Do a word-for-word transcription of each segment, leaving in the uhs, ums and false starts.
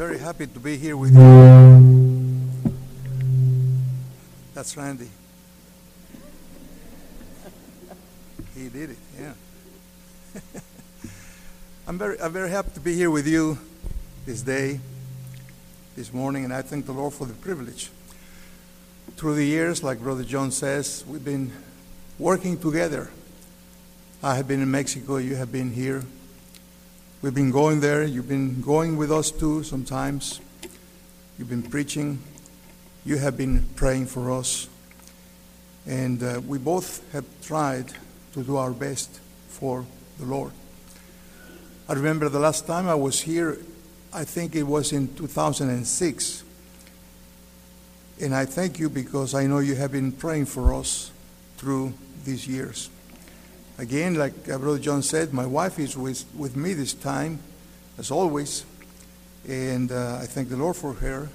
very happy to be here with you. That's Randy. He did it, yeah. I'm very, I'm very happy to be here with you this day, this morning, and I thank the Lord for the privilege. Through the years, like Brother John says, we've been working together. I have been in Mexico, you have been here. We've been going there, you've been going with us too sometimes. You've been preaching, you have been praying for us. And uh, we both have tried to do our best for the Lord. I remember the last time I was here, I think it was in two thousand six. And I thank you because I know you have been praying for us through these years. Again, like Brother John said, my wife is with, with me this time, as always. And uh, I thank the Lord for her.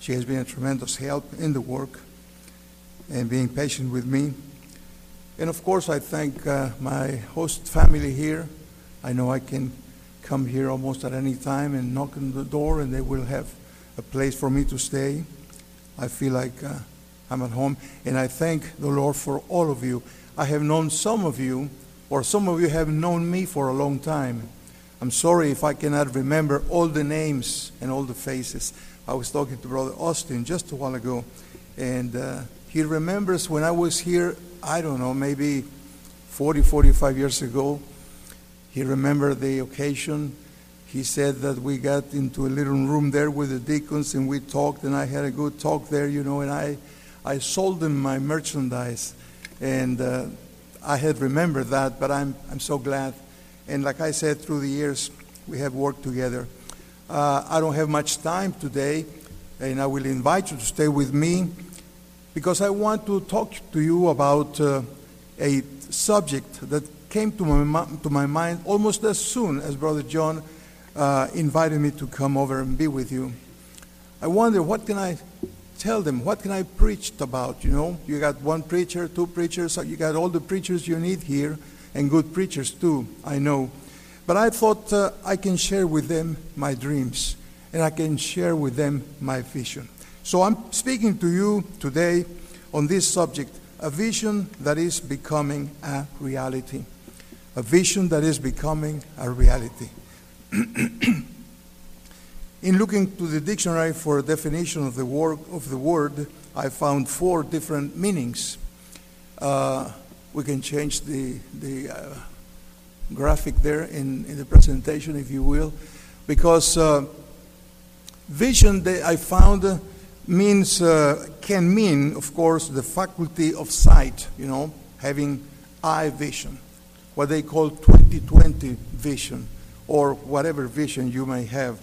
She has been a tremendous help in the work and being patient with me. And of course, I thank uh, my host family here. I know I can come here almost at any time and knock on the door and they will have a place for me to stay. I feel like uh, I'm at home. And I thank the Lord for all of you. I have known some of you, or some of you have known me for a long time. I'm sorry if I cannot remember all the names and all the faces. I was talking to Brother Austin just a while ago, and uh, he remembers when I was here, I don't know, maybe forty, forty-five years ago. He remembered the occasion. He said that we got into a little room there with the deacons, and we talked, and I had a good talk there, you know, and I, I sold them my merchandise. And uh, I had remembered that, but I'm, I'm so glad. And like I said, through the years, we have worked together. Uh, I don't have much time today, and I will invite you to stay with me because I want to talk to you about uh, a subject that came to my, to my mind almost as soon as Brother John uh, invited me to come over and be with you. I wonder, what can I... tell them, what can I preach about, you know? You got one preacher, two preachers, you got all the preachers you need here, and good preachers too, I know. But I thought uh, I can share with them my dreams, and I can share with them my vision. So I'm speaking to you today on this subject, a vision that is becoming a reality. A vision that is becoming a reality. In looking to the dictionary for a definition of the word, of the word I found four different meanings. Uh, we can change the, the uh, graphic there in, in the presentation, if you will, because uh, vision, that I found, means, uh, can mean, of course, the faculty of sight, you know, having eye vision, what they call twenty twenty vision, or whatever vision you may have.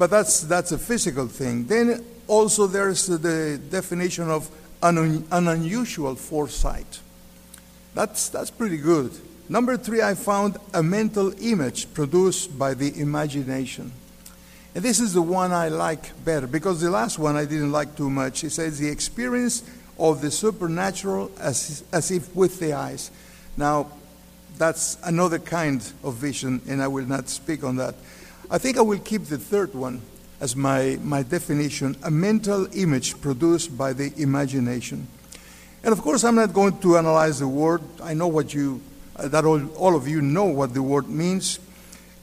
But that's, that's a physical thing. Then also there's the definition of an, un, an unusual foresight. That's, that's pretty good. Number three, I found a mental image produced by the imagination. And this is the one I like better, because the last one I didn't like too much. It says the experience of the supernatural as, as if with the eyes. Now, that's another kind of vision, and I will not speak on that. I think I will keep the third one as my, my definition, a mental image produced by the imagination. And of course, I'm not going to analyze the word. I know what you, uh, that all, all of you know what the word means.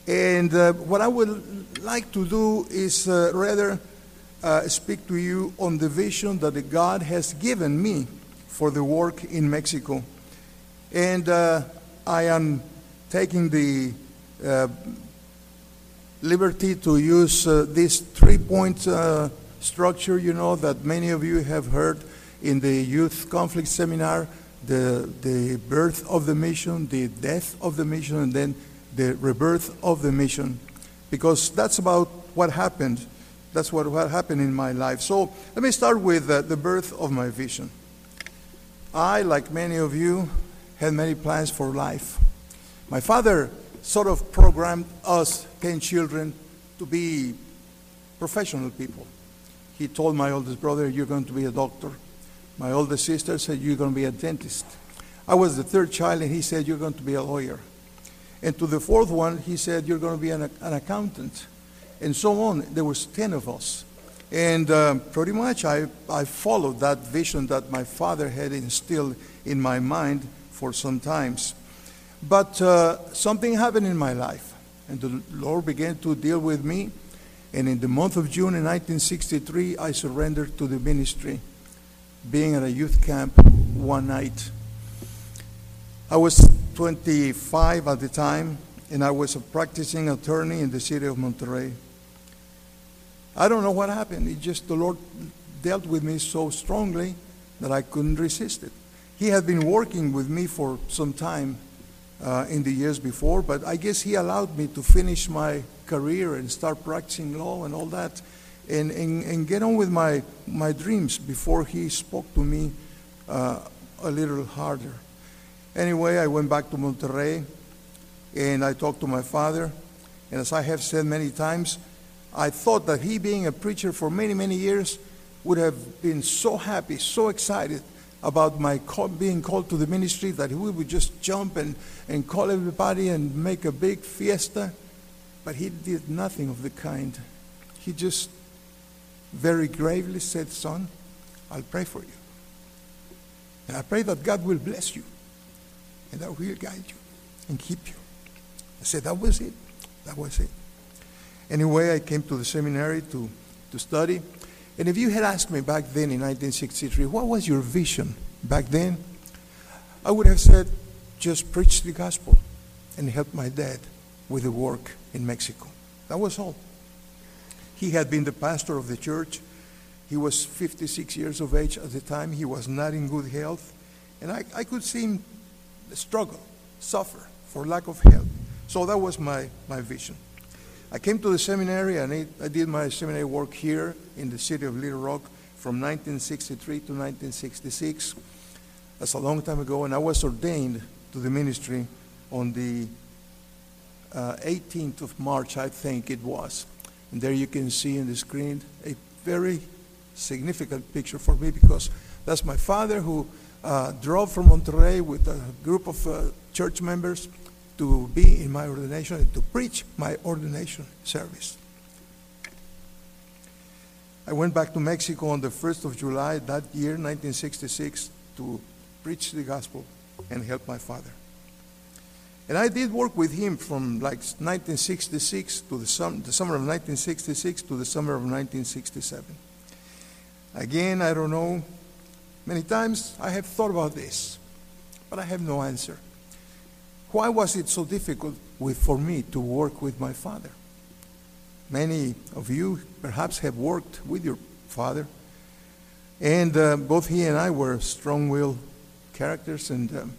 And uh, what I would like to do is uh, rather uh, speak to you on the vision that God has given me for the work in Mexico. And uh, I am taking the... Uh, liberty to use uh, this three-point uh, structure, you know, that many of you have heard in the youth conflict seminar, the, the birth of the mission, the death of the mission, and then the rebirth of the mission, because that's about what happened. That's what, what happened in my life. So let me start with uh, the birth of my vision. I, like many of you, had many plans for life. My father sort of programmed us ten children to be professional people. He told my oldest brother, you're going to be a doctor. My oldest sister said, you're going to be a dentist. I was the third child, and he said, you're going to be a lawyer. And to the fourth one, he said, you're going to be an, an accountant. and so on. There was ten of us. And uh, pretty much I, I followed that vision that my father had instilled in my mind for some times. But uh, something happened in my life, and the Lord began to deal with me. And in the month of June in nineteen sixty-three, I surrendered to the ministry, being at a youth camp one night. I was twenty-five at the time, and I was a practicing attorney in the city of Monterrey. I don't know what happened. It just, the Lord dealt with me so strongly that I couldn't resist it. He had been working with me for some time uh, in the years before, but I guess he allowed me to finish my career and start practicing law and all that, and, and, and get on with my, my dreams before he spoke to me uh, a little harder. Anyway, I went back to Monterrey, and I talked to my father, and as I have said many times, I thought that he, being a preacher for many, many years, would have been so happy, so excited about my call, being called to the ministry, that he would just jump and, and call everybody and make a big fiesta. But he did nothing of the kind. He just very gravely said, "Son, I'll pray for you. And I pray that God will bless you, and that He will guide you and keep you." I said, that was it. That was it. Anyway, I came to the seminary to, to study. And if you had asked me back then in nineteen sixty-three, what was your vision back then? I would have said, just preach the gospel and help my dad with the work in Mexico. That was all. He had been the pastor of the church. He was fifty-six years of age at the time. He was not in good health. And I, I could see him struggle, suffer for lack of help. So that was my, my vision. I came to the seminary, and I, I did my seminary work here in the city of Little Rock from nineteen sixty-three to nineteen sixty-six. That's a long time ago, and I was ordained to the ministry on the uh, eighteenth of March, I think it was. And there you can see in the screen a very significant picture for me, because that's my father who uh, drove from Monterrey with a group of uh, church members to be in my ordination and to preach my ordination service. I went back to Mexico on the first of July that year, nineteen sixty-six, to preach the gospel and help my father. And I did work with him from like nineteen sixty-six to the, sum, the summer of nineteen sixty-six to the summer of nineteen sixty-seven. Again, I don't know, many times I have thought about this, but I have no answer. Why was it so difficult with, for me to work with my father? Many of you perhaps have worked with your father, and uh, both he and I were strong-willed characters, and, um,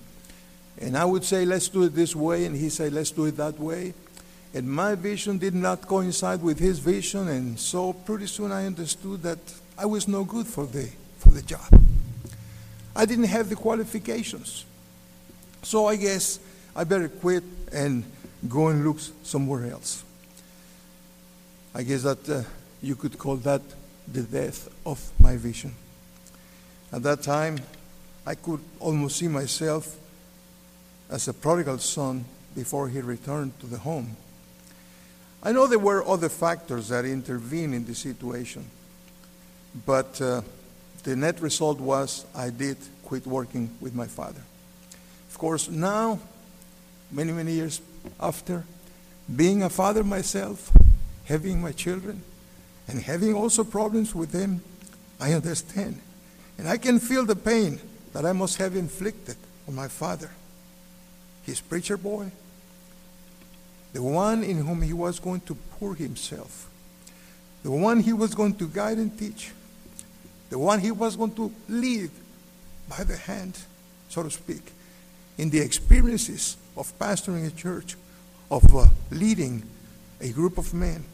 and I would say, let's do it this way, and he said, let's do it that way. And my vision did not coincide with his vision, and so pretty soon I understood that I was no good for the, for the job. I didn't have the qualifications. So I guess I better quit and go and look somewhere else. I guess that uh, you could call that the death of my vision. At that time, I could almost see myself as a prodigal son before he returned to the home. I know there were other factors that intervened in the situation, but uh, the net result was I did quit working with my father. Of course, now, many, many years after, being a father myself, having my children, and having also problems with them, I understand. And I can feel the pain that I must have inflicted on my father, his preacher boy, the one in whom he was going to pour himself, the one he was going to guide and teach, the one he was going to lead by the hand, so to speak, in the experiences of pastoring a church, of uh, leading a group of men,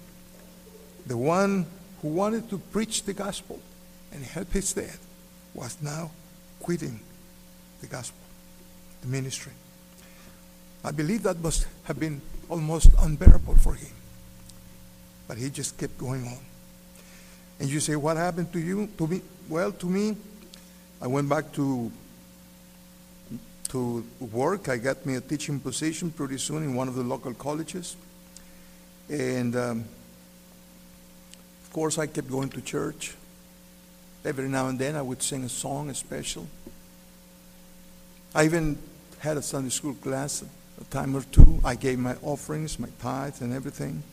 the one who wanted to preach the gospel and help his dad was now quitting the gospel, the ministry. I believe that must have been almost unbearable for him, but he just kept going on. And you say, what happened to you? To me? Well, to me, I went back to to work. I got me a teaching position pretty soon in one of the local colleges, and um, course, I kept going to church. Every now and then I would sing a song, a special. I even had a Sunday school class a time or two. I gave my offerings, my tithes and everything.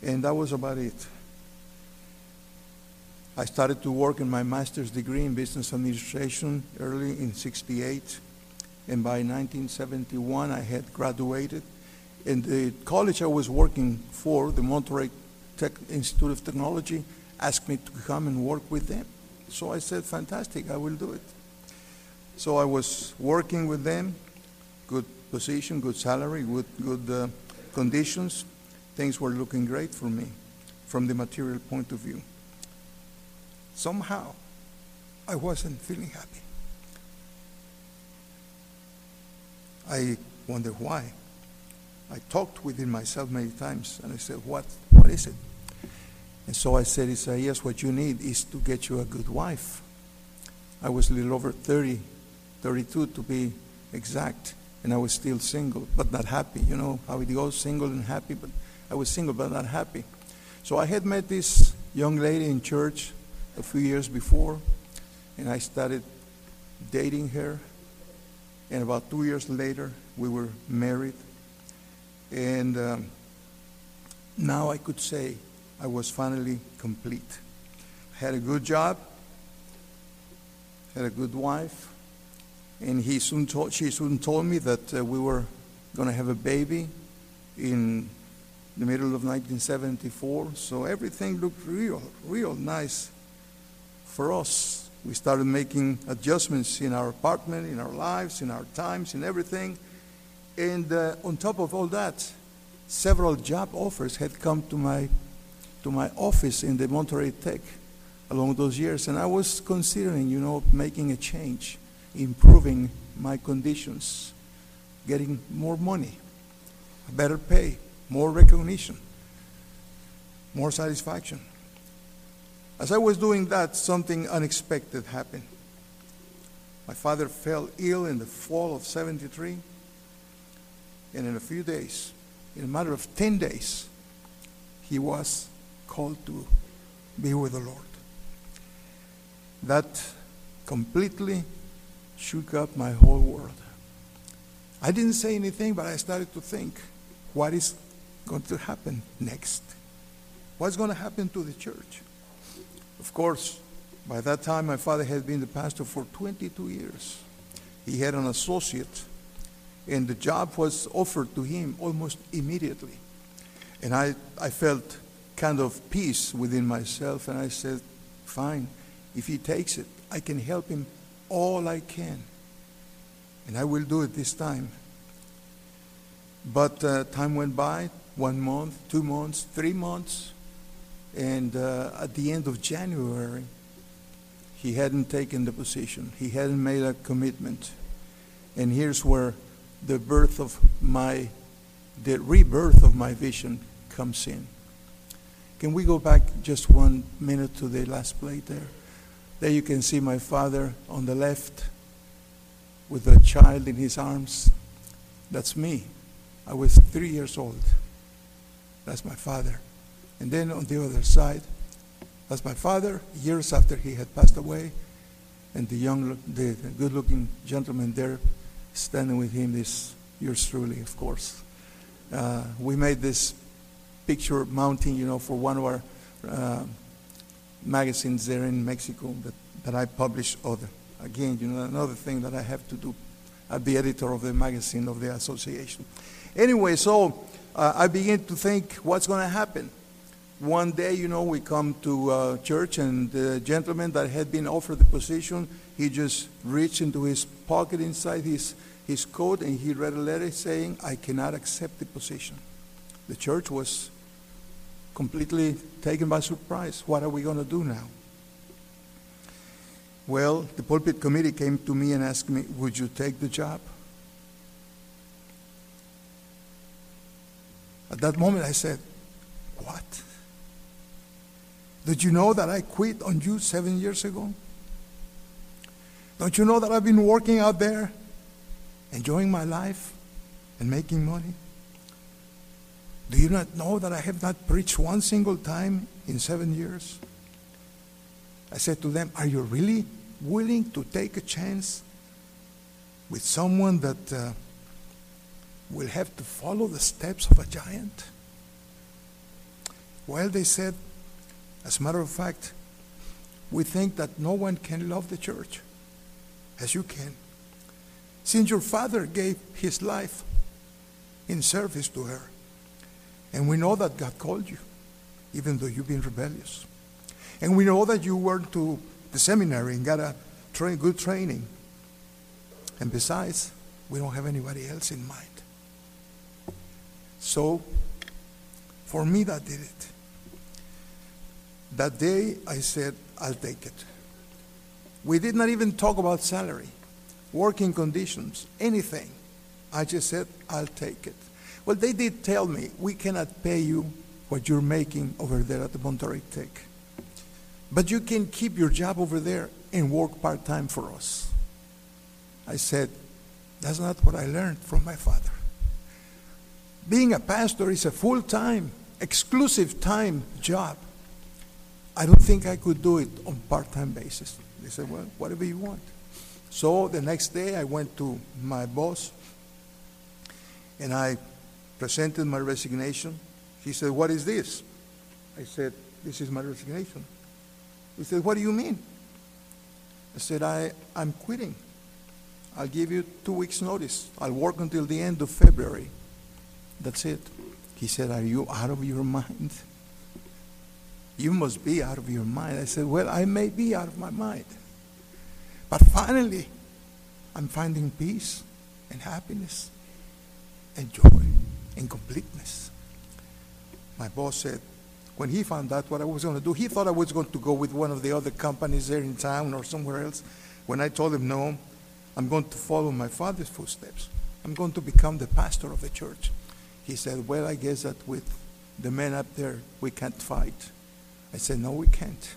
And that was about it. I started to work in my master's degree in business administration early in sixty-eight. And by nineteen seventy-one, I had graduated. And the college I was working for, the Monterrey Tech Institute of Technology, asked me to come and work with them. So I said, fantastic, I will do it. So I was working with them, good position, good salary, good, good uh, conditions. Things were looking great for me from the material point of view. Somehow, I wasn't feeling happy. I wonder why. I talked within myself many times, and I said, what, what is it? And so I said, Isaias, what you need is to get you a good wife. I was a little over thirty, thirty-two to be exact, and I was still single, but not happy. You know how it goes, single and happy, but I was single, but not happy. So I had met this young lady in church a few years before, and I started dating her. And about two years later, we were married. And um, now I could say I was finally complete. I had a good job, had a good wife, and he soon told, she soon told me that uh, we were going to have a baby in the middle of nineteen seventy-four. So everything looked real, real nice for us. We started making adjustments in our apartment, in our lives, in our times, in everything. And uh, on top of all that, several job offers had come to my, to my office in the Monterrey Tech along those years. And I was considering, you know, making a change, improving my conditions, getting more money, better pay, more recognition, more satisfaction. As I was doing that, something unexpected happened. My father fell ill in the fall of seventy-three. And in a few days, in a matter of ten days, he was called to be with the Lord. That completely shook up my whole world. I didn't say anything, but I started to think, what is going to happen next? What's going to happen to the church? Of course, by that time, my father had been the pastor for twenty-two years. He had an associate, and the job was offered to him almost immediately. And I, I felt kind of peace within myself, and I said, fine, if he takes it, I can help him all I can. And I will do it this time. But uh, time went by, one month, two months, three months, and uh, at the end of January, he hadn't taken the position. He hadn't made a commitment. And here's where the birth of my, the rebirth of my vision comes in. Can we go back just one minute to the last plate there? There you can see my father on the left with a child in his arms. That's me. I was three years old. That's my father. And then on the other side, that's my father, years after he had passed away, and the young, the good-looking gentleman there standing with him is yours truly, of course. Uh, we made this picture mounting, you know, for one of our uh, magazines there in Mexico that, that I published. Other. Again, you know, another thing that I have to do. I'm the editor of the magazine of the association. Anyway, so uh, I begin to think, what's going to happen? One day, you know, we come to uh, church, and the gentleman that had been offered the position, he just reached into his pocket inside his, his coat, and he read a letter saying, I cannot accept the position. The church was completely taken by surprise. What are we going to do now? Well, the pulpit committee came to me and asked me, would you take the job? At that moment, I said, what? Did you know that I quit on you seven years ago? Don't you know that I've been working out there, enjoying my life and making money? Do you not know that I have not preached one single time in seven years? I said to them, are you really willing to take a chance with someone that uh, will have to follow the steps of a giant? Well, they said, as a matter of fact, we think that no one can love the church as you can, since your father gave his life in service to her. And we know that God called you, even though you've been rebellious. And we know that you went to the seminary and got a tra- good training. And besides, we don't have anybody else in mind. So, for me, that did it. That day, I said, I'll take it. We did not even talk about salary, working conditions, anything. I just said, I'll take it. Well, they did tell me, we cannot pay you what you're making over there at the Monterrey Tech. But you can keep your job over there and work part-time for us. I said, that's not what I learned from my father. Being a pastor is a full-time, exclusive time job. I don't think I could do it on part-time basis. They said, well, whatever you want. So the next day I went to my boss and I presented my resignation. He said, what is this? I said, this is my resignation. He said, what do you mean? I said, I, I'm quitting. I'll give you two weeks notice. I'll work until the end of February. That's it. He said, are you out of your mind? You must be out of your mind. I said, well, I may be out of my mind. But finally, I'm finding peace and happiness and joy and completeness. My boss said, when he found out what I was going to do, he thought I was going to go with one of the other companies there in town or somewhere else. When I told him, no, I'm going to follow my father's footsteps. I'm going to become the pastor of the church. He said, well, I guess that with the men up there, we can't fight. I said, no, we can't.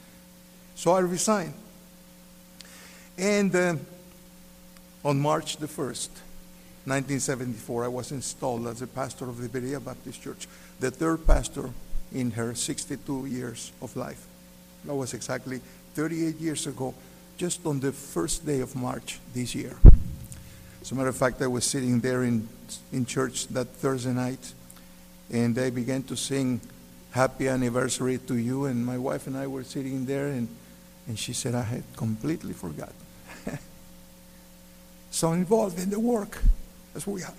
So I resigned. And uh, on March the first, nineteen seventy-four, I was installed as a pastor of the Berea Baptist Church, the third pastor in her sixty-two years of life. That was exactly thirty-eight years ago, just on the first day of March this year. As a matter of fact, I was sitting there in, in church that Thursday night, and they began to sing, happy anniversary to you, and my wife and I were sitting there, and, and she said, I had completely forgotten. So involved in the work, as we are.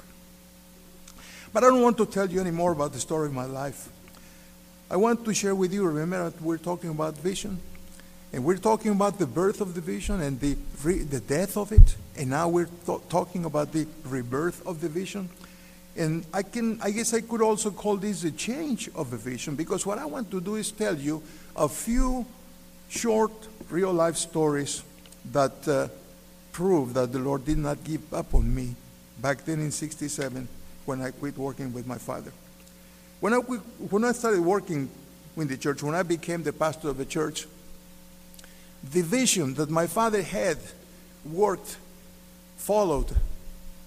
But I don't want to tell you any more about the story of my life. I want to share with you, remember, we're talking about vision, and we're talking about the birth of the vision and the, re- the death of it, and now we're to- talking about the rebirth of the vision. And I can, I guess I could also call this a change of a vision, because what I want to do is tell you a few short real-life stories that uh, prove that the Lord did not give up on me back then in sixty-seven when I quit working with my father. When I, when I started working in the church, when I became the pastor of the church, the vision that my father had worked, followed,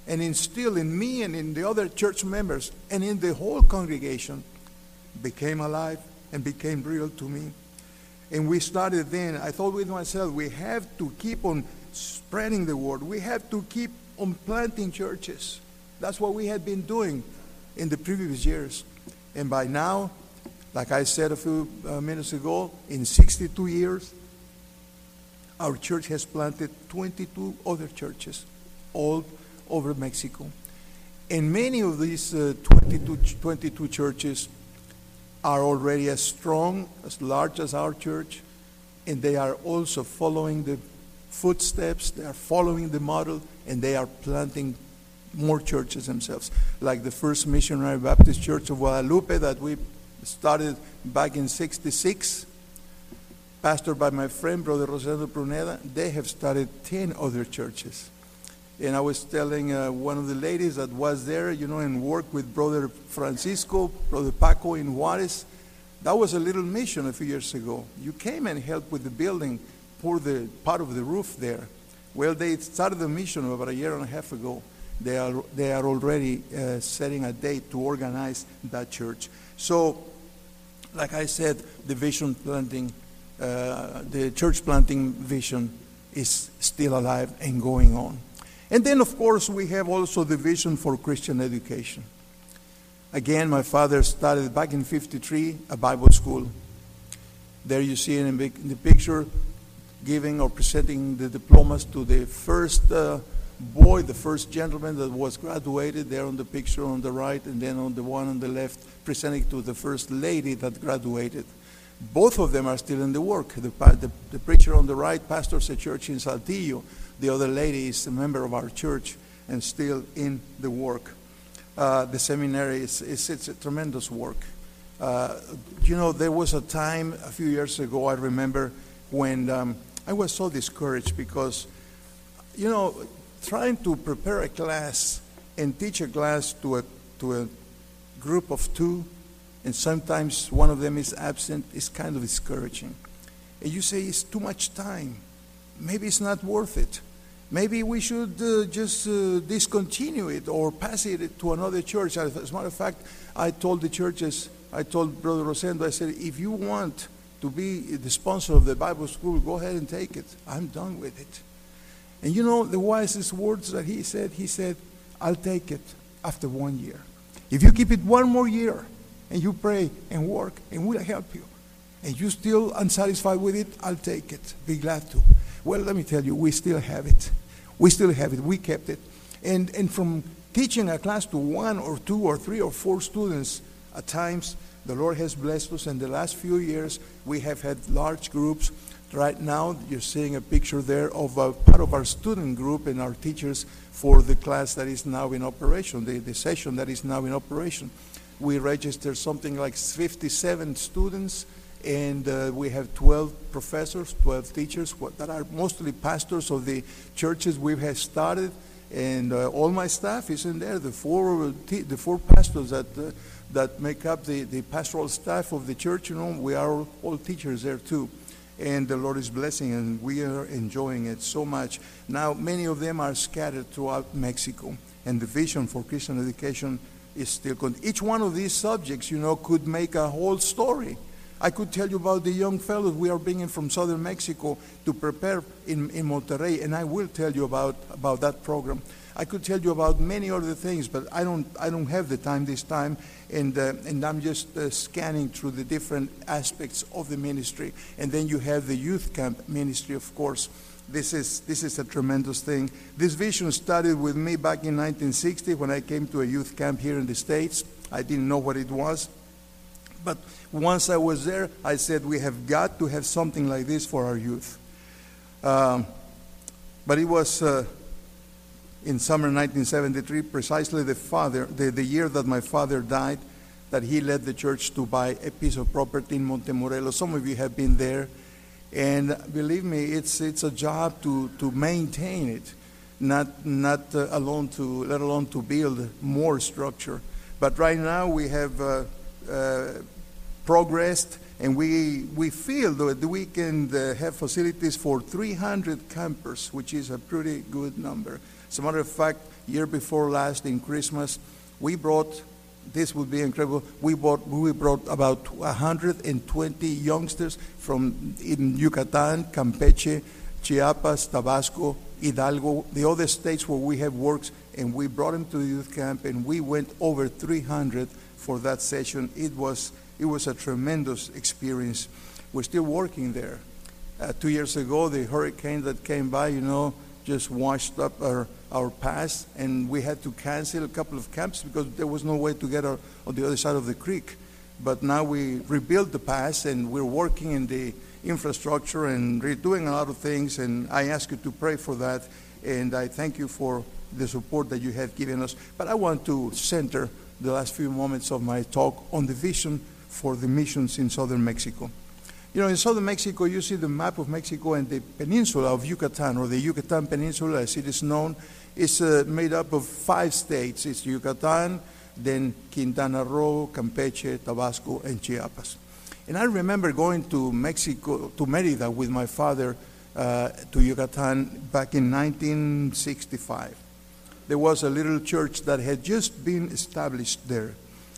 and instilled in me and in the other church members and in the whole congregation became alive and became real to me. And we started then, I thought with myself, we have to keep on spreading the word. We have to keep on planting churches. That's what we had been doing in the previous years. And by now, like I said a few minutes ago, in sixty-two years, our church has planted twenty-two other churches, all over Mexico. And many of these uh, twenty-two, twenty-two churches are already as strong, as large as our church, and they are also following the footsteps, they are following the model, and they are planting more churches themselves, like the First Missionary Baptist Church of Guadalupe that we started back in sixty-six, pastored by my friend, Brother Rosendo Pruneda. They have started ten other churches. And I was telling uh, one of the ladies that was there, you know, and worked with Brother Francisco, Brother Paco in Juarez. That was a little mission a few years ago. You came and helped with the building, poured the part of the roof there. Well, they started the mission about a year and a half ago, They are, they are already uh, setting a date to organize that church. So, like I said, the vision planting, uh, the church planting vision is still alive and going on. And then, of course, we have also the vision for Christian education. Again, my father started back in fifty-three a Bible school. There you see in the picture, giving or presenting the diplomas to the first uh, boy, the first gentleman that was graduated, there on the picture on the right, and then on the one on the left, presenting to the first lady that graduated. Both of them are still in the work. The, the, the preacher on the right pastors a church in Saltillo. The other lady is a member of our church and still in the work. Uh, the seminary is, is it's a tremendous work. Uh, you know, there was a time a few years ago, I remember, when um, I was so discouraged because, you know, trying to prepare a class and teach a class to a, to a group of two, and sometimes one of them is absent, is kind of discouraging. And you say, it's too much time. Maybe it's not worth it. Maybe we should uh, just uh, discontinue it or pass it to another church. As a matter of fact, I told the churches, I told Brother Rosendo, I said, if you want to be the sponsor of the Bible school, go ahead and take it. I'm done with it. And you know the wisest words that he said? He said, I'll take it after one year. If you keep it one more year, and you pray and work, and we'll help you, and you're still unsatisfied with it, I'll take it. Be glad to. Well, let me tell you, we still have it. We still have it. We kept it. And, and from teaching a class to one or two or three or four students at times, the Lord has blessed us. In the last few years, we have had large groups. Right now, you're seeing a picture there of a part of our student group and our teachers for the class that is now in operation, the, the session that is now in operation. We registered something like fifty-seven students, and uh, we have twelve professors, twelve teachers that are mostly pastors of the churches we have started, and uh, all my staff is in there, the four, the four pastors that uh, that make up the, the pastoral staff of the church. You know, we are all, all teachers there too. And the Lord is blessing, and we are enjoying it so much. Now, many of them are scattered throughout Mexico, and the vision for Christian education is still good. Each one of these subjects, you know, could make a whole story. I could tell you about the young fellows we are bringing from southern Mexico to prepare in, in Monterrey, and I will tell you about, about that program. I could tell you about many other things, but I don't, I don't have the time this time, and, uh, and I'm just uh, scanning through the different aspects of the ministry. And then you have the youth camp ministry, of course. This is, this is a tremendous thing. This vision started with me back in nineteen sixty when I came to a youth camp here in the States. I didn't know what it was. But once I was there, I said, we have got to have something like this for our youth. Um, but it was uh, in summer nineteen seventy-three, precisely the, father, the, the year that my father died, that he led the church to buy a piece of property in Montemorelos. Some of you have been there. And believe me, it's, it's a job to, to maintain it, not, not uh, alone to, let alone to build more structure. But right now we have... Uh, Uh, progressed, and we we feel that we can uh, have facilities for three hundred campers, which is a pretty good number. As a matter of fact, year before last in Christmas, we brought, this would be incredible, we brought, we brought about one hundred twenty youngsters from in Yucatan, Campeche, Chiapas, Tabasco, Hidalgo, the other states where we have works, and we brought them to the youth camp, and we went over three hundred for that session. It was it was a tremendous experience. We're still working there. Uh, two years ago, the hurricane that came by, you know, just washed up our, our pass, and we had to cancel a couple of camps because there was no way to get our, on the other side of the creek. But now we rebuilt the pass, and we're working in the infrastructure and redoing a lot of things, and I ask you to pray for that, and I thank you for the support that you have given us. But I want to center the last few moments of my talk on the vision for the missions in southern Mexico. You know, in southern Mexico, you see the map of Mexico, and the peninsula of Yucatan, or the Yucatan Peninsula as it is known, is uh, made up of five states. It's Yucatan, then Quintana Roo, Campeche, Tabasco, and Chiapas. And I remember going to Mexico, to Merida with my father uh, to Yucatan back in nineteen sixty-five. there was a little church that had just been established there,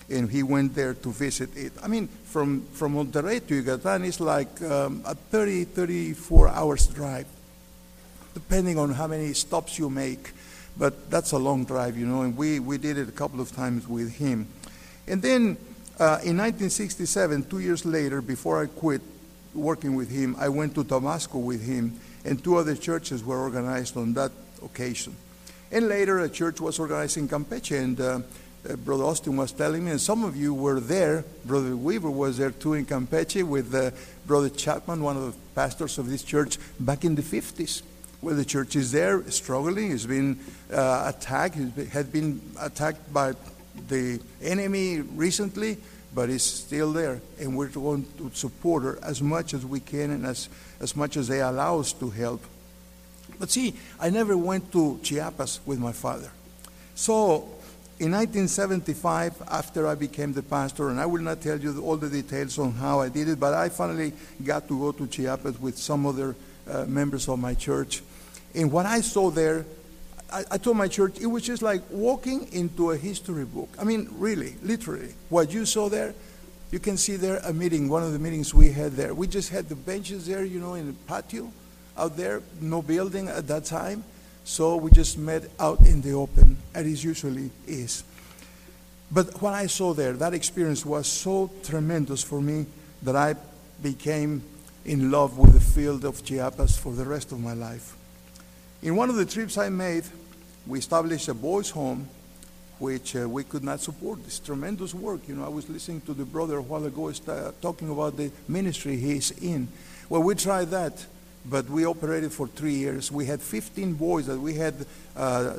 and he went there to visit it. I mean, from, from Monterrey to Yucatan, it's like um, a thirty, thirty-four hours drive, depending on how many stops you make. But that's a long drive, you know, and we, we did it a couple of times with him. And then uh, in nineteen sixty-seven, two years later, before I quit working with him, I went to Damasco with him, and two other churches were organized on that occasion. And later, a church was organized in Campeche, and uh, Uh, Brother Austin was telling me, and some of you were there. Brother Weaver was there too in Campeche with uh, Brother Chapman, one of the pastors of this church back in the fifties. Well, the church is there, struggling. It's been uh, attacked. It had been attacked by the enemy recently, but it's still there. And we're going to support her as much as we can and as, as much as they allow us to help. But see, I never went to Chiapas with my father. So in nineteen seventy-five, after I became the pastor, and I will not tell you all the details on how I did it, but I finally got to go to Chiapas with some other uh, members of my church. And what I saw there, I, I told my church, it was just like walking into a history book. I mean, really, literally. What you saw there, you can see there a meeting, one of the meetings we had there. We just had the benches there, you know, in the patio out there, no building at that time. So we just met out in the open, as it usually is. But what I saw there, that experience was so tremendous for me that I became in love with the field of Chiapas for the rest of my life. In one of the trips I made, we established a boys' home, which uh, we could not support. This tremendous work. You know, I was listening to the brother a while ago talking about the ministry he's in. Well, we tried that, but we operated for three years. We had fifteen boys that we had uh,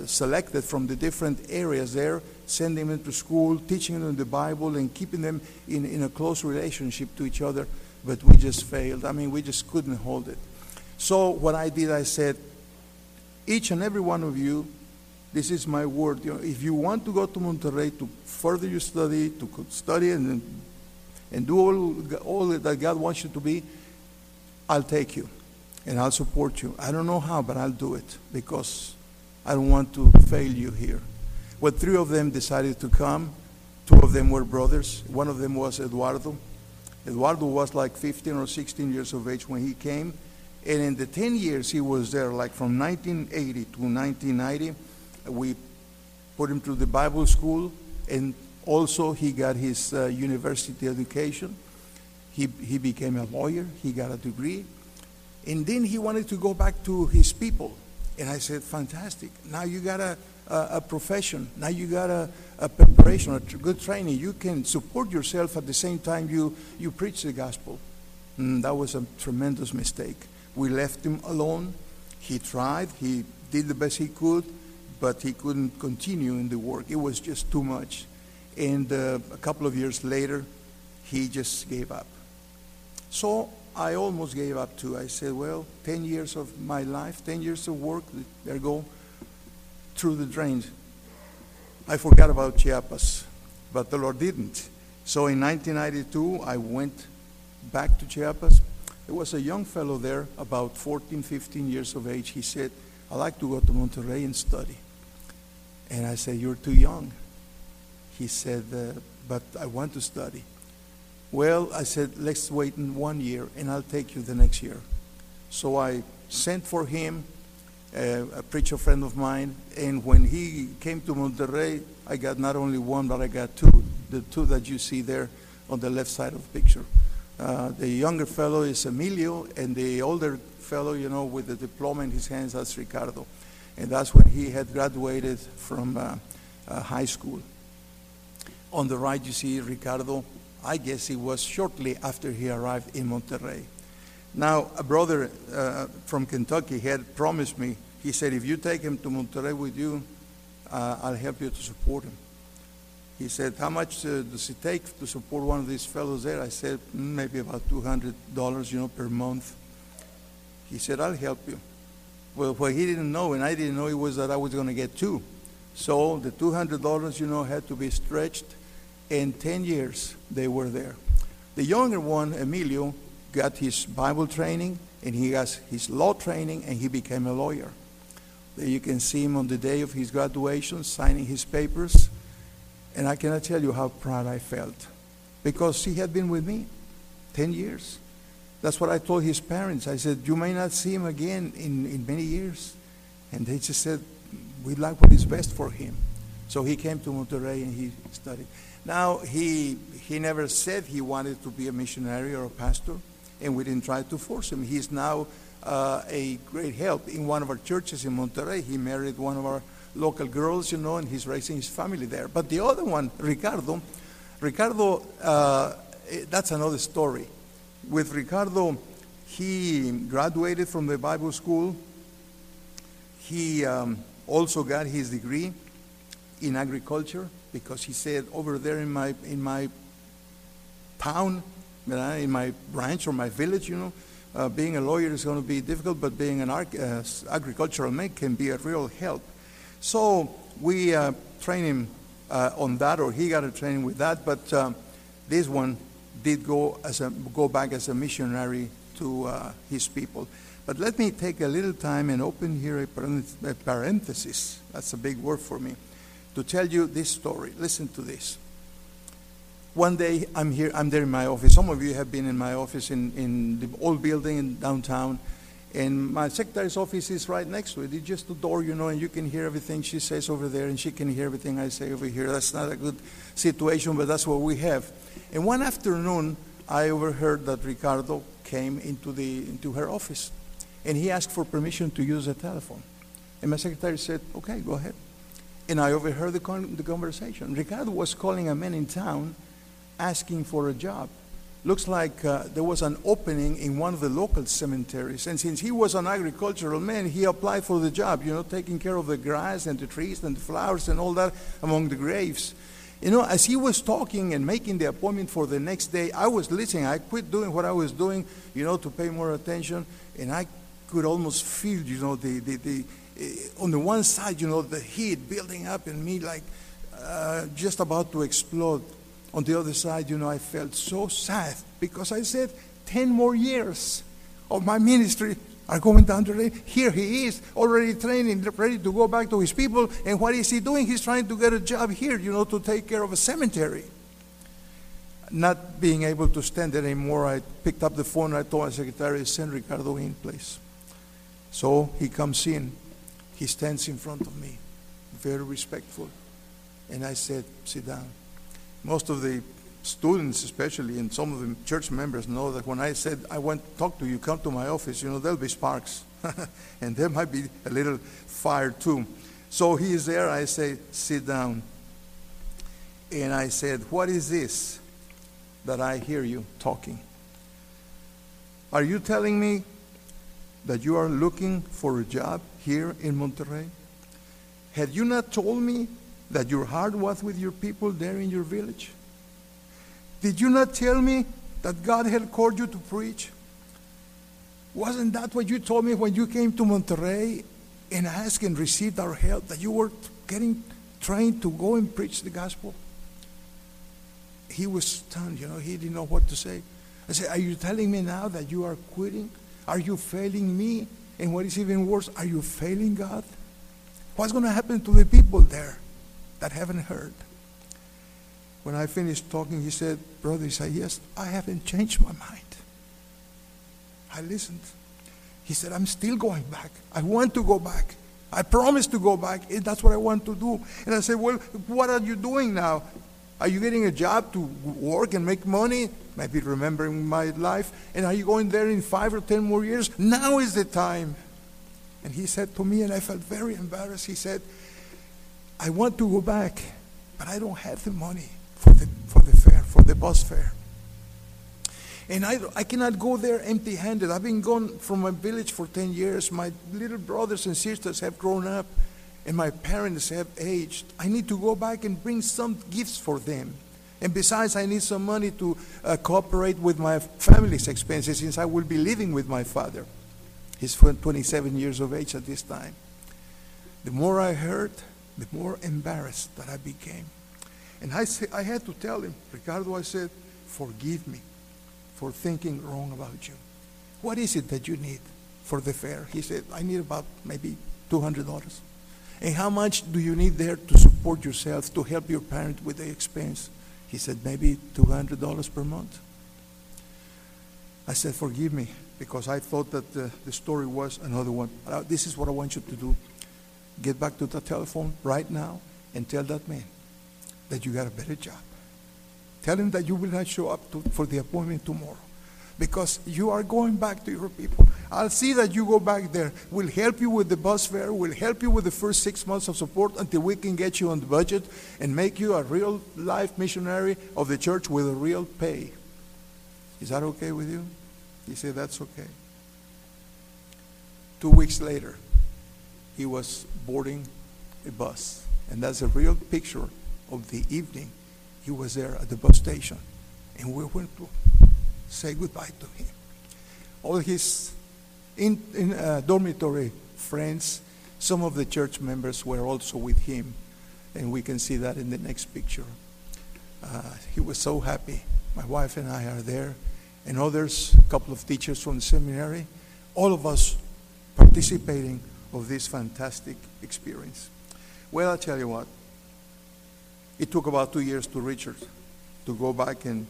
selected from the different areas there, sending them to school, teaching them the Bible, and keeping them in, in a close relationship to each other. But we just failed. I mean, we just couldn't hold it. So what I did, I said, each and every one of you, this is my word. You know, if you want to go to Monterrey to further your study, to study and, and do all, all that God wants you to be, I'll take you. And I'll support you. I don't know how, but I'll do it because I don't want to fail you here. Well, three of them decided to come. Two of them were brothers. One of them was Eduardo. Eduardo was like fifteen or sixteen years of age when he came. And in the ten years he was there, like from nineteen eighty to nineteen ninety, we put him through the Bible school. And also he got his uh, university education. He, he became a lawyer. He got a degree. And then he wanted to go back to his people. And I said, fantastic. Now you got a, a, a profession. Now you got a, a preparation, a good training. You can support yourself at the same time you, you preach the gospel. And that was a tremendous mistake. We left him alone. He tried. He did the best he could. But he couldn't continue in the work. It was just too much. And uh, a couple of years later, he just gave up. So I almost gave up too. I said, well, ten years of my life, ten years of work, there go through the drains. I forgot about Chiapas, but the Lord didn't. So in nineteen ninety-two, I went back to Chiapas. There was a young fellow there, about fourteen, fifteen years of age. He said, I'd like to go to Monterrey and study. And I said, you're too young. He said, uh, but I want to study. Well, I said, let's wait in one year, and I'll take you the next year. So I sent for him, uh, a preacher friend of mine, and when he came to Monterrey, I got not only one, but I got two, the two that you see there on the left side of the picture. Uh, the younger fellow is Emilio, and the older fellow, you know, with the diploma in his hands, that's Ricardo. And that's when he had graduated from uh, uh, high school. On the right, you see Ricardo. I guess it was shortly after he arrived in Monterrey. Now, a brother uh, from Kentucky had promised me, he said, if you take him to Monterrey with you, uh, I'll help you to support him. He said, how much uh, does it take to support one of these fellows there? I said, maybe about two hundred dollars, you know, per month. He said, I'll help you. Well, what he didn't know, and I didn't know, it was that I was going to get two. So the two hundred dollars, you know, had to be stretched. In ten years, they were there. The younger one, Emilio, got his Bible training, and he got his law training, and he became a lawyer. There you can see him on the day of his graduation signing his papers. And I cannot tell you how proud I felt, because he had been with me ten years. That's what I told his parents. I said, you may not see him again in, in many years. And they just said, we like what is best for him. So he came to Monterrey and he studied. Now, he, he never said he wanted to be a missionary or a pastor, and we didn't try to force him. He's now uh, a great help in one of our churches in Monterrey. He married one of our local girls, you know, and he's raising his family there. But the other one, Ricardo, Ricardo, uh, that's another story. With Ricardo, he graduated from the Bible school. He um, also got his degree in agriculture, because he said, over there in my in my town, in my branch or my village, you know, uh, being a lawyer is going to be difficult, but being an arc, uh, agricultural man can be a real help. So we uh, trained him uh, on that, or he got a training with that. But um, this one did go as a go back as a missionary to uh, his people. But let me take a little time and open here a parenthesis. That's a big word for me. To tell you this story. Listen to this. One day I'm here, I'm there in my office. Some of you have been in my office in, in the old building in downtown, and my secretary's office is right next to it. It's just the door, you know, and you can hear everything she says over there, and she can hear everything I say over here. That's not a good situation, but that's what we have. And one afternoon, I overheard that Ricardo came into the into her office, and he asked for permission to use the telephone. And my secretary said, okay, go ahead. And I overheard the, con the conversation. Ricardo was calling a man in town asking for a job. Looks like uh, there was an opening in one of the local cemeteries. And since he was an agricultural man, he applied for the job, you know, taking care of the grass and the trees and the flowers and all that among the graves. You know, as he was talking and making the appointment for the next day, I was listening. I quit doing what I was doing, you know, to pay more attention. And I could almost feel, you know, the... the, the on the one side, you know, the heat building up in me like uh, just about to explode. On the other side, you know, I felt so sad, because I said, ten more years of my ministry are going down the drain. Here he is, already training, ready to go back to his people. And what is he doing? He's trying to get a job here, you know, to take care of a cemetery. Not being able to stand it anymore, I picked up the phone. I told my secretary, send Ricardo in, please. So he comes in. He stands in front of me, very respectful. And I said, sit down. Most of the students, especially, and some of the church members know that when I said, I want to talk to you, come to my office, you know, there'll be sparks. And there might be a little fire too. So he is there, I say, sit down. And I said, what is this that I hear you talking? Are you telling me that you are looking for a job here in Monterrey? Had you not told me that your heart was with your people there in your village? Did you not tell me that God had called you to preach? Wasn't that what you told me when you came to Monterrey and asked and received our help, that you were getting trained to go and preach the gospel? He was stunned, you know, he didn't know what to say. I said, are you telling me now that you are quitting? Are you failing me? And what is even worse, are you failing God? What's going to happen to the people there that haven't heard? When I finished talking, he said, Brother Isaias, I haven't changed my mind. I listened. He said, I'm still going back. I want to go back. I promise to go back. That's what I want to do. And I said, well, what are you doing now? Are you getting a job to work and make money? Maybe remembering my life. And are you going there in five or ten more years? Now is the time. And he said to me, and I felt very embarrassed, he said, I want to go back, but I don't have the money for the, for the fare, for the bus fare. And I, I cannot go there empty-handed. I've been gone from my village for ten years. My little brothers and sisters have grown up, and my parents have aged. I need to go back and bring some gifts for them. And besides, I need some money to uh, cooperate with my family's expenses, since I will be living with my father. He's twenty-seven years of age at this time. The more I heard, the more embarrassed that I became. And I, say, I had to tell him, Ricardo, I said, forgive me for thinking wrong about you. What is it that you need for the fare? He said, I need about maybe two hundred dollars. And how much do you need there to support yourself, to help your parent with the expense? He said, maybe two hundred dollars per month. I said, forgive me, because I thought that uh, the story was another one. Uh, this is what I want you to do. Get back to the telephone right now and tell that man that you got a better job. Tell him that you will not show up to, for the appointment tomorrow, because you are going back to your people. I'll see that you go back there. We'll help you with the bus fare. We'll help you with the first six months of support until we can get you on the budget and make you a real life missionary of the church with a real pay. Is that okay with you? He said, that's okay. Two weeks later, he was boarding a bus. And that's a real picture of the evening. He was there at the bus station. And we went to say goodbye to him. All his in, in, uh, dormitory friends, some of the church members were also with him. And we can see that in the next picture. Uh, he was so happy. My wife and I are there. And others, a couple of teachers from the seminary, all of us participating of this fantastic experience. Well, I'll tell you what. It took about two years to Richard to go back and,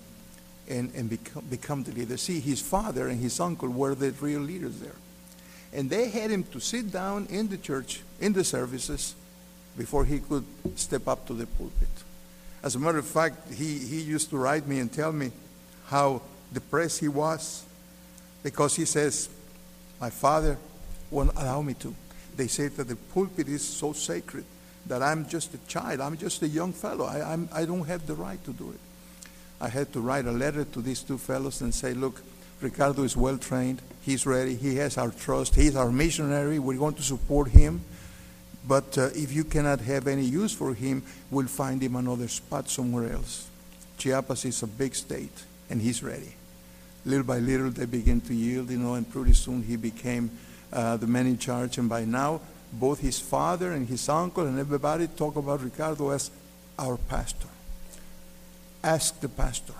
and, and become, become the leader. See, his father and his uncle were the real leaders there. And they had him to sit down in the church, in the services, before he could step up to the pulpit. As a matter of fact, he, he used to write me and tell me how depressed he was, because he says, my father won't allow me to. They say that the pulpit is so sacred that I'm just a child. I'm just a young fellow. I, I'm, I don't have the right to do it. I had to write a letter to these two fellows and say, look, Ricardo is well trained. He's ready. He has our trust. He's our missionary. We're going to support him. But uh, if you cannot have any use for him, we'll find him another spot somewhere else. Chiapas is a big state, and he's ready. Little by little, they began to yield, you know, and pretty soon he became uh, the man in charge. And by now, both his father and his uncle and everybody talk about Ricardo as our pastor. Ask the pastor.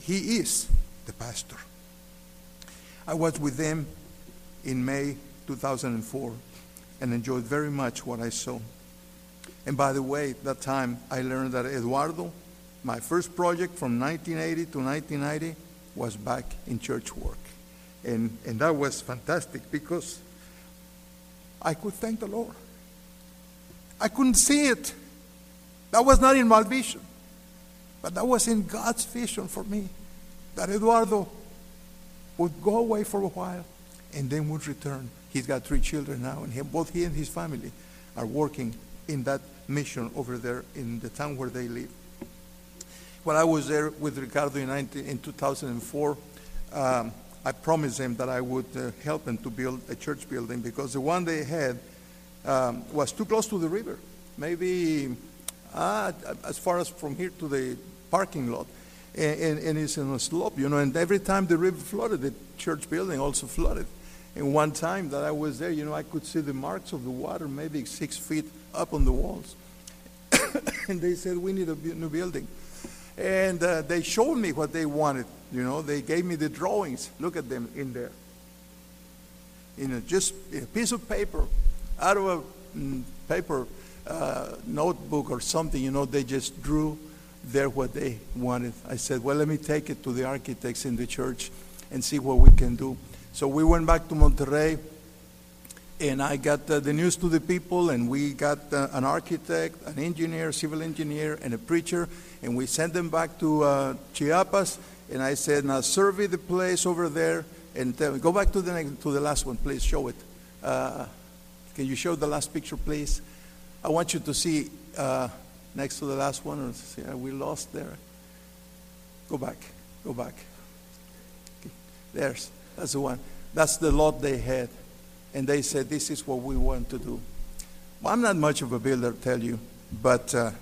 He is the pastor. I was with them in May two thousand four and enjoyed very much what I saw. And by the way, at that time, I learned that Eduardo, my first project from nineteen eighty to nineteen ninety, was back in church work. And, and that was fantastic, because I could thank the Lord. I couldn't see it. That was not in my vision. But that was in God's vision for me, that Eduardo would go away for a while and then would return. He's got three children now, and he, both he and his family are working in that mission over there in the town where they live. When I was there with Ricardo in, nineteen, in two thousand four, um, I promised him that I would uh, help him to build a church building, because the one they had um, was too close to the river, maybe uh, as far as from here to the parking lot. And, and, and it's on a slope, you know, and every time the river flooded, the church building also flooded. And one time that I was there, you know, I could see the marks of the water maybe six feet up on the walls. And they said, we need a new building. And uh, they showed me what they wanted, you know. They gave me the drawings. Look at them in there. You know, just a piece of paper, out of a mm, paper uh, notebook or something, you know. They just drew there what they wanted. I said, well, let me take it to the architects in the church and see what we can do. So we went back to Monterrey, and I got uh, the news to the people, and we got uh, an architect, an engineer, civil engineer, and a preacher, and we sent them back to uh, Chiapas, and I said, now survey the place over there, and tell me, go back to the next, to the last one, please, show it. Uh, can you show the last picture, please? I want you to see uh, next to the last one, see, are we lost there? Go back, go back. Okay. There's, that's the one. That's the lot they had. And they said, this is what we want to do. Well, I'm not much of a builder, I tell you, but uh,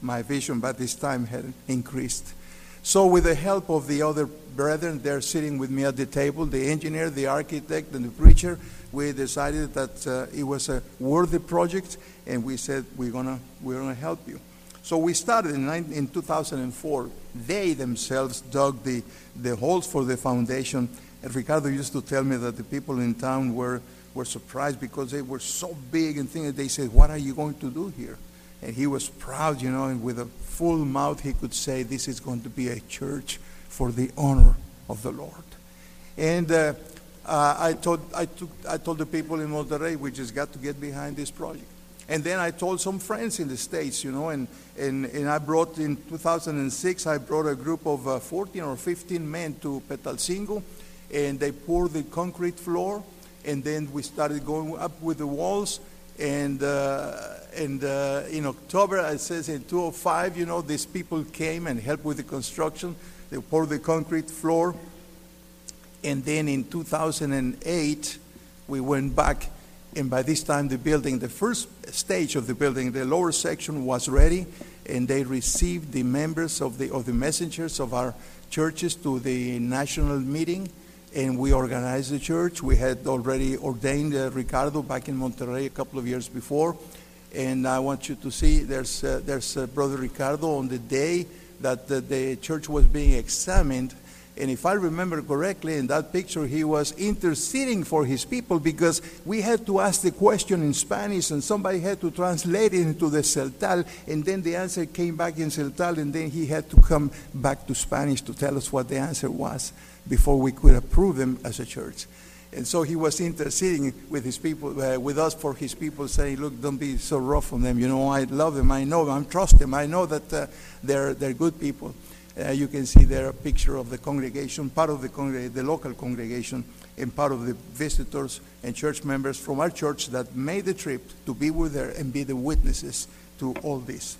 my vision by this time had increased. So with the help of the other brethren, they're sitting with me at the table, the engineer, the architect, and the preacher, we decided that uh, it was a worthy project, and we said, we're gonna, we're gonna help you. So we started in, in two thousand four. They themselves dug the, the holes for the foundation. And Ricardo used to tell me that the people in town were were surprised because they were so big and things. They said, what are you going to do here? And he was proud, you know, and with a full mouth he could say, this is going to be a church for the honor of the Lord. And uh, uh, I, told, I, took, I told the people in Monterrey, we just got to get behind this project. And then I told some friends in the States, you know, and, and, and I brought in two thousand six, I brought a group of uh, fourteen or fifteen men to Petalcingo, and they poured the concrete floor, and then we started going up with the walls. And uh, and uh, in October, it says in two thousand five, you know, these people came and helped with the construction. They poured the concrete floor. And then in two thousand eight, we went back. And by this time, the building, the first stage of the building, the lower section was ready. And they received the members of the, of the messengers of our churches to the national meeting. And we organized the church. We had already ordained uh, Ricardo back in Monterrey a couple of years before. And I want you to see there's, uh, there's uh, Brother Ricardo on the day that the, the church was being examined. And if I remember correctly, in that picture, he was interceding for his people because we had to ask the question in Spanish and somebody had to translate it into the Tzeltal, and then the answer came back in Tzeltal, and then he had to come back to Spanish to tell us what the answer was before we could approve them as a church. And so he was interceding with his people, uh, with us for his people, saying, look, don't be so rough on them. You know, I love them. I know them. I trust them. I know that uh, they're, they're good people. Uh, you can see there a picture of the congregation, part of the, congreg- the local congregation, and part of the visitors and church members from our church that made the trip to be with her and be the witnesses to all this.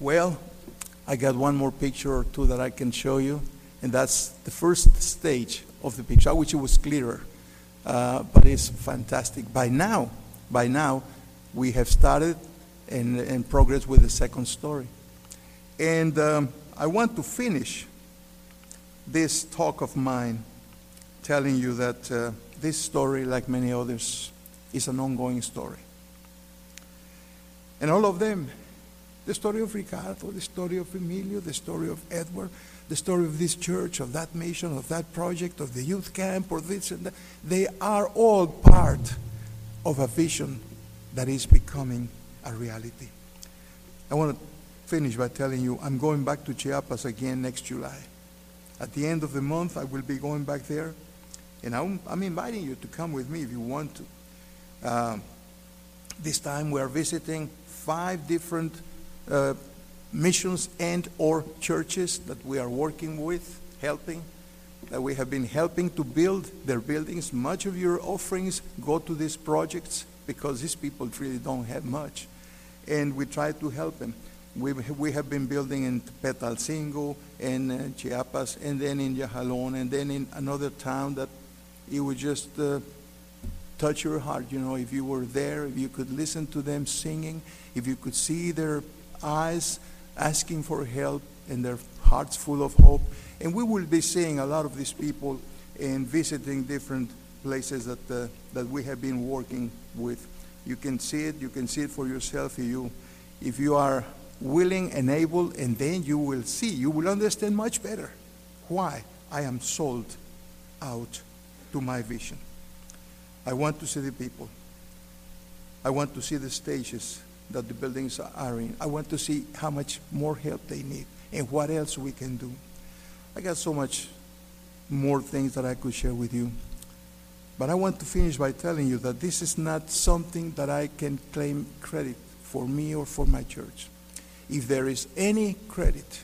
Well, I got one more picture or two that I can show you. And that's the first stage of the picture. I wish it was clearer, uh, but it's fantastic. By now, by now, we have started and, and progressed with the second story. And um, I want to finish this talk of mine telling you that uh, this story, like many others, is an ongoing story. And all of them, the story of Ricardo, the story of Emilio, the story of Edward, the story of this church, of that mission, of that project, of the youth camp, or this and that, they are all part of a vision that is becoming a reality. I want to finish by telling you, I'm going back to Chiapas again next July. At the end of the month, I will be going back there, and I'm, I'm inviting you to come with me if you want to. Uh, this time we are visiting five different uh, missions and or churches that we are working with, helping, that we have been helping to build their buildings. Much of your offerings go to these projects because these people really don't have much. And we try to help them. We, we have been building in Petalcingo and uh, Chiapas, and then in Yajalón, and then in another town that it would just uh, touch your heart. You know, if you were there, if you could listen to them singing, if you could see their eyes asking for help and their hearts full of hope. And we will be seeing a lot of these people and visiting different places that uh, that we have been working with. You can see it. You can see it for yourself if you, if you are willing and able, and then you will see. You will understand much better why I am sold out to my vision. I want to see the people. I want to see the stages that the buildings are in. I want to see how much more help they need and what else we can do. I got so much more things that I could share with you. But I want to finish by telling you that this is not something that I can claim credit for me or for my church. If there is any credit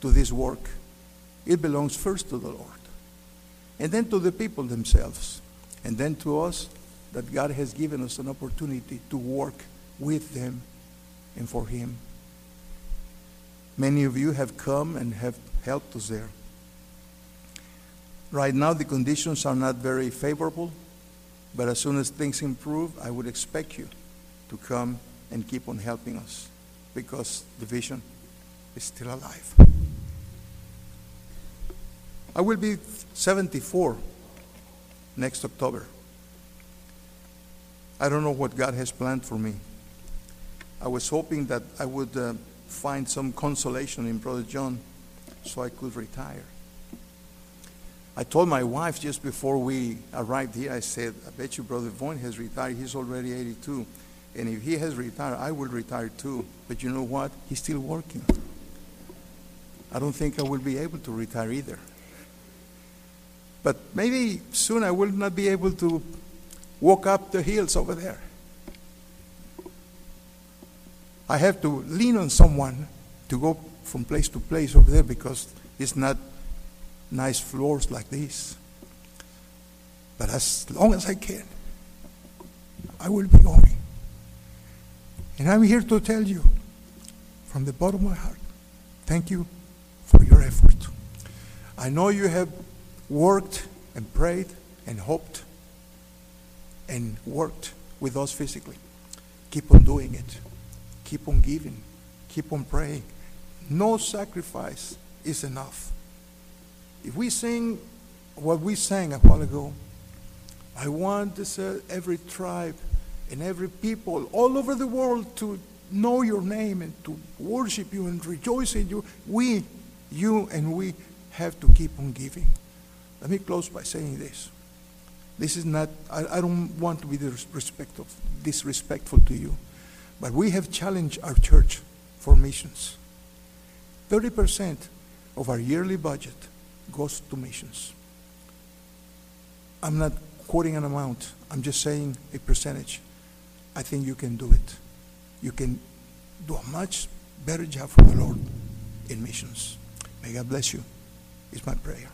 to this work, it belongs first to the Lord, and then to the people themselves, and then to us, that God has given us an opportunity to work with them and for Him. Many of you have come and have helped us there. Right now, the conditions are not very favorable, but as soon as things improve, I would expect you to come and keep on helping us, because the vision is still alive. I will be seventy-four next October. I don't know what God has planned for me. I was hoping that I would uh, find some consolation in Brother John so I could retire. I told my wife just before we arrived here, I said, I bet you Brother Vaughn has retired. He's already eighty-two. And if he has retired, I will retire too. But you know what? He's still working. I don't think I will be able to retire either. But maybe soon I will not be able to walk up the hills over there. I have to lean on someone to go from place to place over there because it's not nice floors like this. But as long as I can, I will be going. And I'm here to tell you from the bottom of my heart, thank you for your effort. I know you have worked and prayed and hoped and worked with us physically. Keep on doing it. Keep on giving. Keep on praying. No sacrifice is enough. If we sing what we sang a while ago, I want to say every tribe and every people all over the world to know your name and to worship you and rejoice in you. We, you and we have to keep on giving. Let me close by saying this. This is not, I, I don't want to be disrespectful, disrespectful to you, but we have challenged our church for missions. thirty percent of our yearly budget goes to missions. I'm not quoting an amount. I'm just saying a percentage. I think you can do it. You can do a much better job for the Lord in missions. May God bless you. It's my prayer.